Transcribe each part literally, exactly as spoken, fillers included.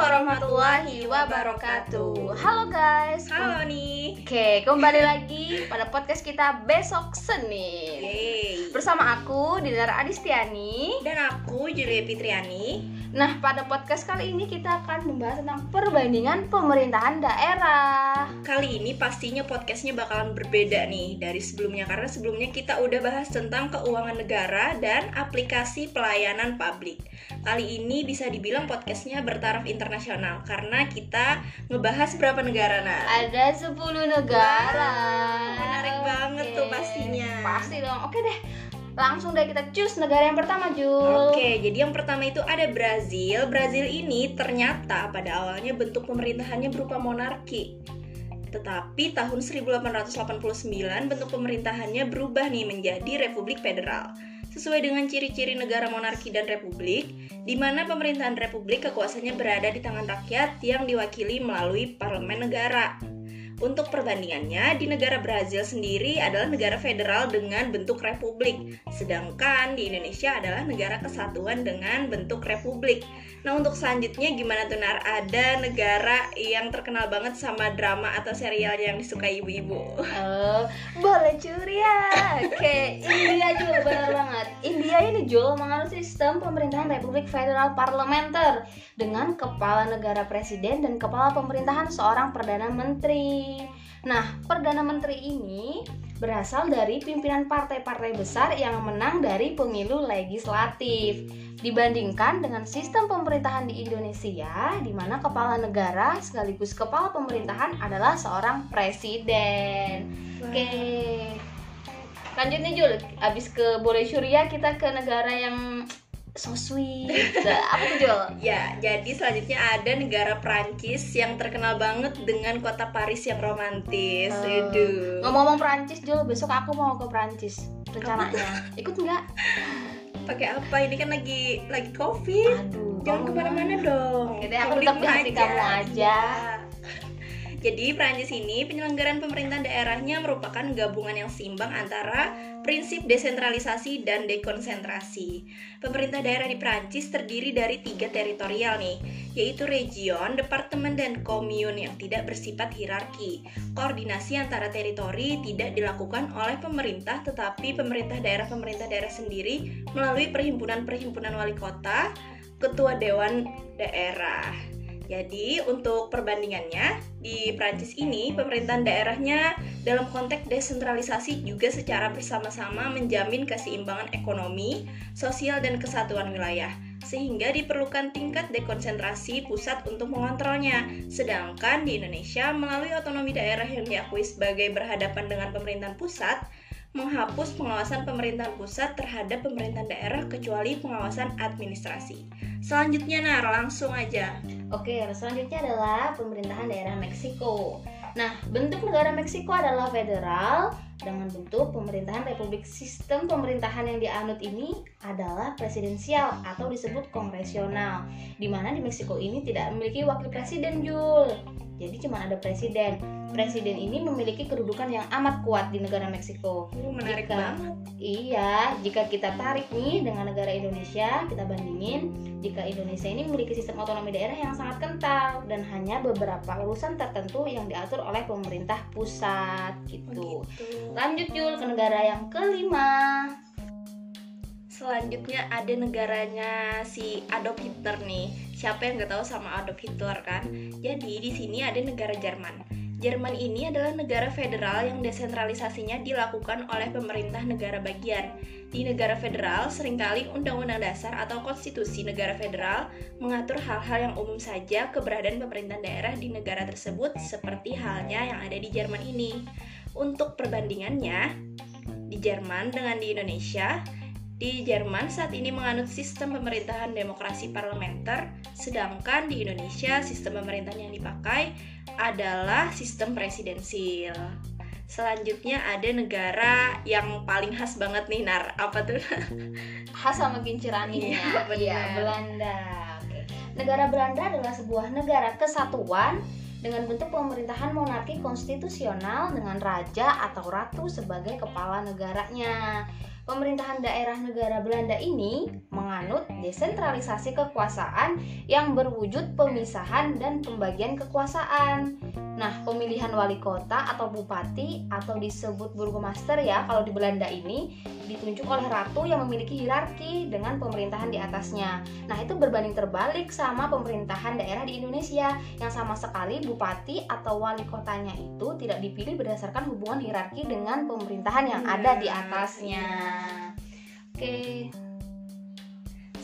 warahmatullahi wabarakatuh. Halo guys. Halo nih. Oke, kembali lagi pada podcast kita Besok Senin. Yeay. Bersama aku Dinar Adistiani dan aku Jurie Putriani. Nah, pada podcast kali ini kita akan membahas tentang perbandingan pemerintahan daerah. Kali ini pastinya podcastnya bakalan berbeda nih dari sebelumnya, karena sebelumnya kita udah bahas tentang keuangan negara dan aplikasi pelayanan publik. Kali ini bisa dibilang podcastnya bertaraf internasional karena kita ngebahas berapa negara, nah? Ada sepuluh negara. Wow, menarik banget okay. Tuh pastinya. Pasti dong. Oke deh. Langsung deh kita cus negara yang pertama, Jul. Oke, jadi yang pertama itu ada Brazil. Brazil ini ternyata pada awalnya bentuk pemerintahannya berupa monarki. Tetapi tahun seribu delapan ratus delapan puluh sembilan bentuk pemerintahannya berubah nih menjadi Republik Federal. Sesuai dengan ciri-ciri negara monarki dan republik, di mana pemerintahan republik kekuasaannya berada di tangan rakyat yang diwakili melalui parlemen negara. Untuk perbandingannya, di negara Brazil sendiri adalah negara federal dengan bentuk republik, sedangkan di Indonesia adalah negara kesatuan dengan bentuk republik. Nah, untuk selanjutnya gimana tuh, Nar? Ada negara yang terkenal banget sama drama atau serialnya yang disukai ibu-ibu. Oh, boleh curia. Oke, India juga benar banget. India ini, Jul, menganut sistem pemerintahan republik federal parlementer dengan kepala negara presiden dan kepala pemerintahan seorang perdana menteri. Nah, Perdana Menteri ini berasal dari pimpinan partai-partai besar yang menang dari pemilu legislatif. Dibandingkan dengan sistem pemerintahan di Indonesia, di mana kepala negara sekaligus kepala pemerintahan adalah seorang presiden. Wow. Oke, lanjut nih Jul, abis ke Boleh Syuriah kita ke negara yang so sweet. Apa tuh, Jol? Ya, jadi selanjutnya ada negara Prancis yang terkenal banget dengan kota Paris yang romantis. Uh, Aduh. Ngomong-ngomong Prancis, Jol, besok aku mau ke Prancis rencananya. Ikut nggak? Pakai apa? Ini kan lagi lagi Covid. Aduh, jangan kemana-mana dong. Kita aku tetap di hati kamu aja. Jadi Prancis ini penyelenggaraan pemerintahan daerahnya merupakan gabungan yang seimbang antara prinsip desentralisasi dan dekonsentrasi. Pemerintah daerah di Prancis terdiri dari tiga teritorial nih, yaitu region, departemen, dan komun yang tidak bersifat hierarki. Koordinasi antara teritori tidak dilakukan oleh pemerintah, tetapi pemerintah daerah-pemerintah daerah sendiri melalui perhimpunan-perhimpunan wali kota, ketua dewan daerah. Jadi untuk perbandingannya, di Prancis ini pemerintahan daerahnya dalam konteks desentralisasi juga secara bersama-sama menjamin keseimbangan ekonomi, sosial, dan kesatuan wilayah. Sehingga diperlukan tingkat dekonsentrasi pusat untuk mengontrolnya. Sedangkan di Indonesia, melalui otonomi daerah yang diakui sebagai berhadapan dengan pemerintahan pusat, menghapus pengawasan pemerintahan pusat terhadap pemerintahan daerah kecuali pengawasan administrasi. Selanjutnya, Nar, langsung aja. Oke, selanjutnya adalah pemerintahan daerah Meksiko. Nah, bentuk negara Meksiko adalah federal dengan bentuk pemerintahan republik. Sistem pemerintahan yang dianut ini adalah presidensial atau disebut kongresional, di mana di Meksiko ini tidak memiliki wakil presiden, Jul. Jadi cuma ada presiden. Presiden ini memiliki kedudukan yang amat kuat di negara Meksiko. Uh, menarik jika, banget. Iya, jika kita tarik nih dengan negara Indonesia, kita bandingin. Jika Indonesia ini memiliki sistem otonomi daerah yang sangat kental dan hanya beberapa urusan tertentu yang diatur oleh pemerintah pusat gitu. Begitu. Lanjut Jul ke negara yang kelima. Selanjutnya ada negaranya si Adolf Hitler nih. Siapa yang nggak tahu sama Adolf Hitler kan? Jadi di sini ada negara Jerman. Jerman ini adalah negara federal yang desentralisasinya dilakukan oleh pemerintah negara bagian. Di negara federal, seringkali Undang-Undang Dasar atau Konstitusi Negara Federal mengatur hal-hal yang umum saja keberadaan pemerintahan daerah di negara tersebut, seperti halnya yang ada di Jerman ini. Untuk perbandingannya, di Jerman dengan di Indonesia, di Jerman saat ini menganut sistem pemerintahan demokrasi parlementer, sedangkan di Indonesia sistem pemerintahan yang dipakai adalah sistem presidensil. Selanjutnya ada negara yang paling khas banget nih, Nar. Apa tuh? Khas sama kinciraannya. Iya, ya, Belanda. Oke. Negara Belanda adalah sebuah negara kesatuan dengan bentuk pemerintahan monarki konstitusional dengan raja atau ratu sebagai kepala negaranya. pemerintahan daerah negara Belanda ini menganut desentralisasi kekuasaan yang berwujud pemisahan dan pembagian kekuasaan. Nah, pemilihan wali kota atau bupati atau disebut burgomaster ya kalau di Belanda ini ditunjuk oleh ratu yang memiliki hierarki dengan pemerintahan di atasnya. Nah, itu berbanding terbalik sama pemerintahan daerah di Indonesia yang sama sekali bupati atau wali kotanya itu tidak dipilih berdasarkan hubungan hierarki dengan pemerintahan yang ya, ada di atasnya. Ya. Oke.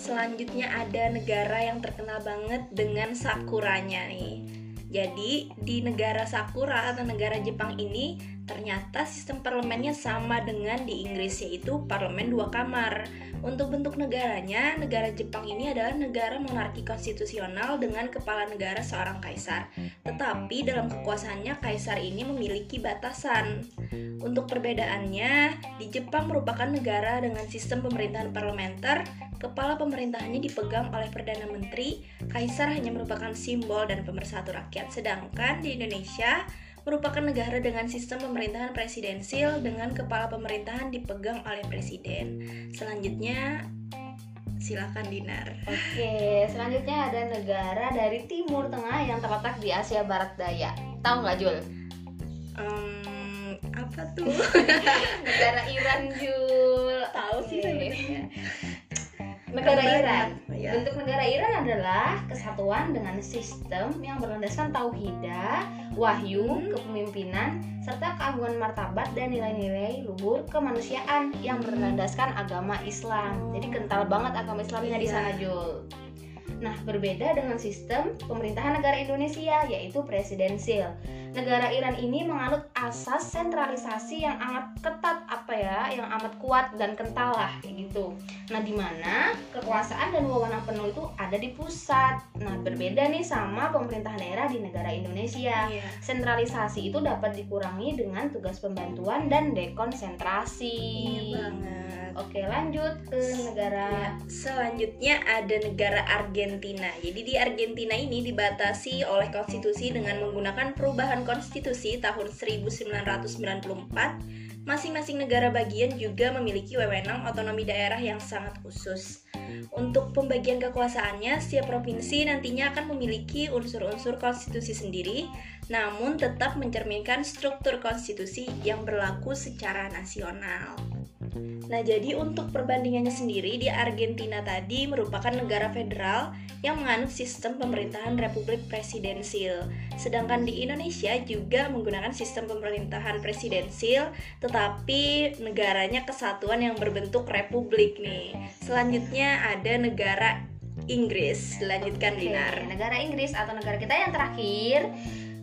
Selanjutnya ada negara yang terkenal banget dengan sakuranya nih. Jadi di negara sakura atau negara Jepang ini ternyata sistem parlemennya sama dengan di Inggris, yaitu parlemen dua kamar. Untuk bentuk negaranya, negara Jepang ini adalah negara monarki konstitusional dengan kepala negara seorang kaisar. Tetapi dalam kekuasaannya kaisar ini memiliki batasan. Untuk perbedaannya, di Jepang merupakan negara dengan sistem pemerintahan parlementer. Kepala pemerintahannya dipegang oleh Perdana Menteri, kaisar hanya merupakan simbol dan pemersatu rakyat. Sedangkan di Indonesia merupakan negara dengan sistem pemerintahan presidensil dengan kepala pemerintahan dipegang oleh presiden. Selanjutnya silakan Dinar. Oke, selanjutnya ada negara dari Timur Tengah yang terletak di Asia Barat Daya. Tahu nggak Jul? Um, apa tuh? Negara Iran Jul. Tahu sih sebenarnya. Negara Iran. Bentuk negara Iran adalah kesatuan dengan sistem yang berlandaskan tauhidah, wahyu, kepemimpinan, serta keagungan martabat dan nilai-nilai luhur kemanusiaan yang berlandaskan agama Islam. Jadi kental banget agama Islamnya di sana, Jul. Nah, berbeda dengan sistem pemerintahan negara Indonesia, yaitu presidensil. Negara Iran ini menganut asas sentralisasi yang amat ketat, apa ya, yang amat kuat dan kental lah, kayak gitu. Nah, di mana kekuasaan dan wewenang penuh itu ada di pusat. Nah, berbeda nih sama pemerintahan daerah di negara Indonesia. Yeah. Sentralisasi itu dapat dikurangi dengan tugas pembantuan dan dekonsentrasi. Iya banget. Oke, lanjut ke negara selanjutnya ada negara Argentina. Jadi di Argentina ini dibatasi oleh konstitusi dengan menggunakan perubahan konstitusi tahun seribu sembilan ratus sembilan puluh empat. Masing-masing negara bagian juga memiliki wewenang otonomi daerah yang sangat khusus. Untuk pembagian kekuasaannya, setiap provinsi nantinya akan memiliki unsur-unsur konstitusi sendiri, namun tetap mencerminkan struktur konstitusi yang berlaku secara nasional. Nah, jadi untuk perbandingannya sendiri, di Argentina tadi merupakan negara federal yang menganut sistem pemerintahan Republik Presidensil. Sedangkan di Indonesia juga menggunakan sistem pemerintahan presidensil, tetapi negaranya kesatuan yang berbentuk republik nih. Selanjutnya ada negara Inggris. Lanjutkan, okay, Dinar. Negara Inggris atau negara kita yang terakhir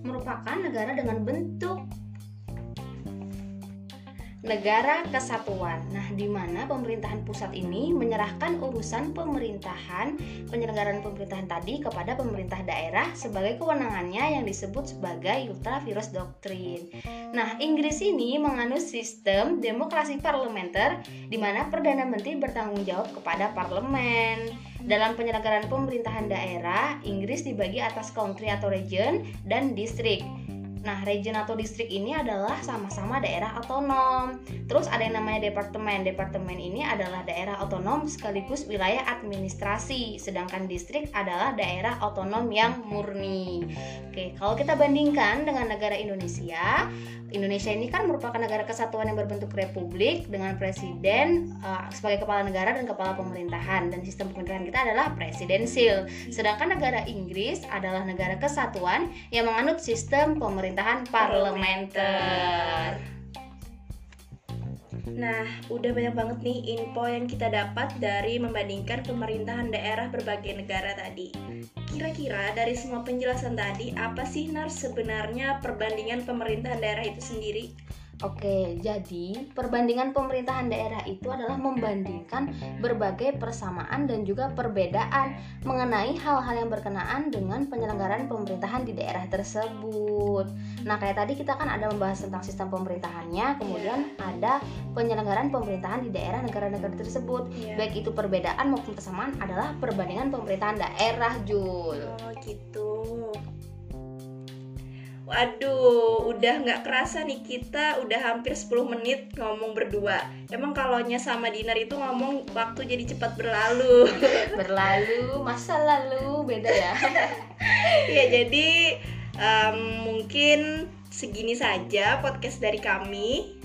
merupakan negara dengan bentuk negara kesatuan. Nah, di mana pemerintahan pusat ini menyerahkan urusan pemerintahan, penyelenggaraan pemerintahan tadi kepada pemerintah daerah sebagai kewenangannya yang disebut sebagai Ultra Vires Doctrine. Nah, Inggris ini menganut sistem demokrasi parlementer di mana Perdana Menteri bertanggung jawab kepada parlemen. Dalam penyelenggaraan pemerintahan daerah, Inggris dibagi atas country atau region dan district. Nah, region atau distrik ini adalah sama-sama daerah otonom. Terus ada yang namanya departemen. Departemen ini adalah daerah otonom sekaligus wilayah administrasi. Sedangkan distrik adalah daerah otonom yang murni. Oke, kalau kita bandingkan dengan negara Indonesia, Indonesia ini kan merupakan negara kesatuan yang berbentuk republik dengan presiden uh, sebagai kepala negara dan kepala pemerintahan. Dan sistem pemerintahan kita adalah presidensil. Sedangkan negara Inggris adalah negara kesatuan yang menganut sistem pemerintah pemerintahan parlementer. Nah, udah banyak banget nih info yang kita dapat dari membandingkan pemerintahan daerah berbagai negara tadi. Kira-kira dari semua penjelasan tadi, apa sih Nar sebenarnya perbandingan pemerintahan daerah itu sendiri? Oke, jadi perbandingan pemerintahan daerah itu adalah membandingkan berbagai persamaan dan juga perbedaan mengenai hal-hal yang berkenaan dengan penyelenggaraan pemerintahan di daerah tersebut. Nah, kayak tadi kita kan ada membahas tentang sistem pemerintahannya, kemudian yeah. ada penyelenggaraan pemerintahan di daerah negara-negara tersebut. Yeah. Baik itu perbedaan maupun persamaan adalah perbandingan pemerintahan daerah, Jul. Oh, gitu. Waduh, udah gak kerasa nih kita udah hampir sepuluh menit ngomong berdua. Emang kalaunya sama Dinar itu ngomong waktu jadi cepat berlalu. Berlalu, masa lalu, beda ya. Ya jadi um, mungkin segini saja podcast dari kami.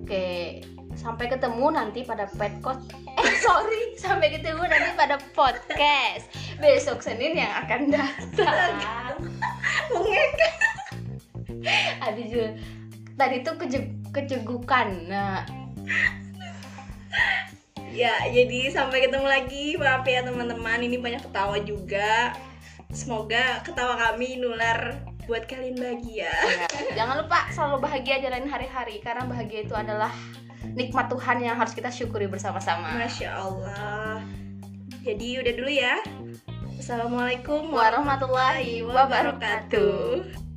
Oke, sampai ketemu nanti pada podcast. Eh sorry, sampai ketemu nanti pada podcast besok Senin yang akan datang. Mengekang. Aduh Jul, tadi tuh kejegukan. Nah. Ya, jadi sampai ketemu lagi. Maaf ya teman-teman, ini banyak ketawa juga. Semoga ketawa kami nular buat kalian bahagia. Ya. Jangan lupa selalu bahagia jalanin hari-hari, karena bahagia itu adalah nikmat Tuhan yang harus kita syukuri bersama-sama. Masya Allah. Jadi udah dulu ya. Assalamualaikum warahmatullahi wabarakatuh.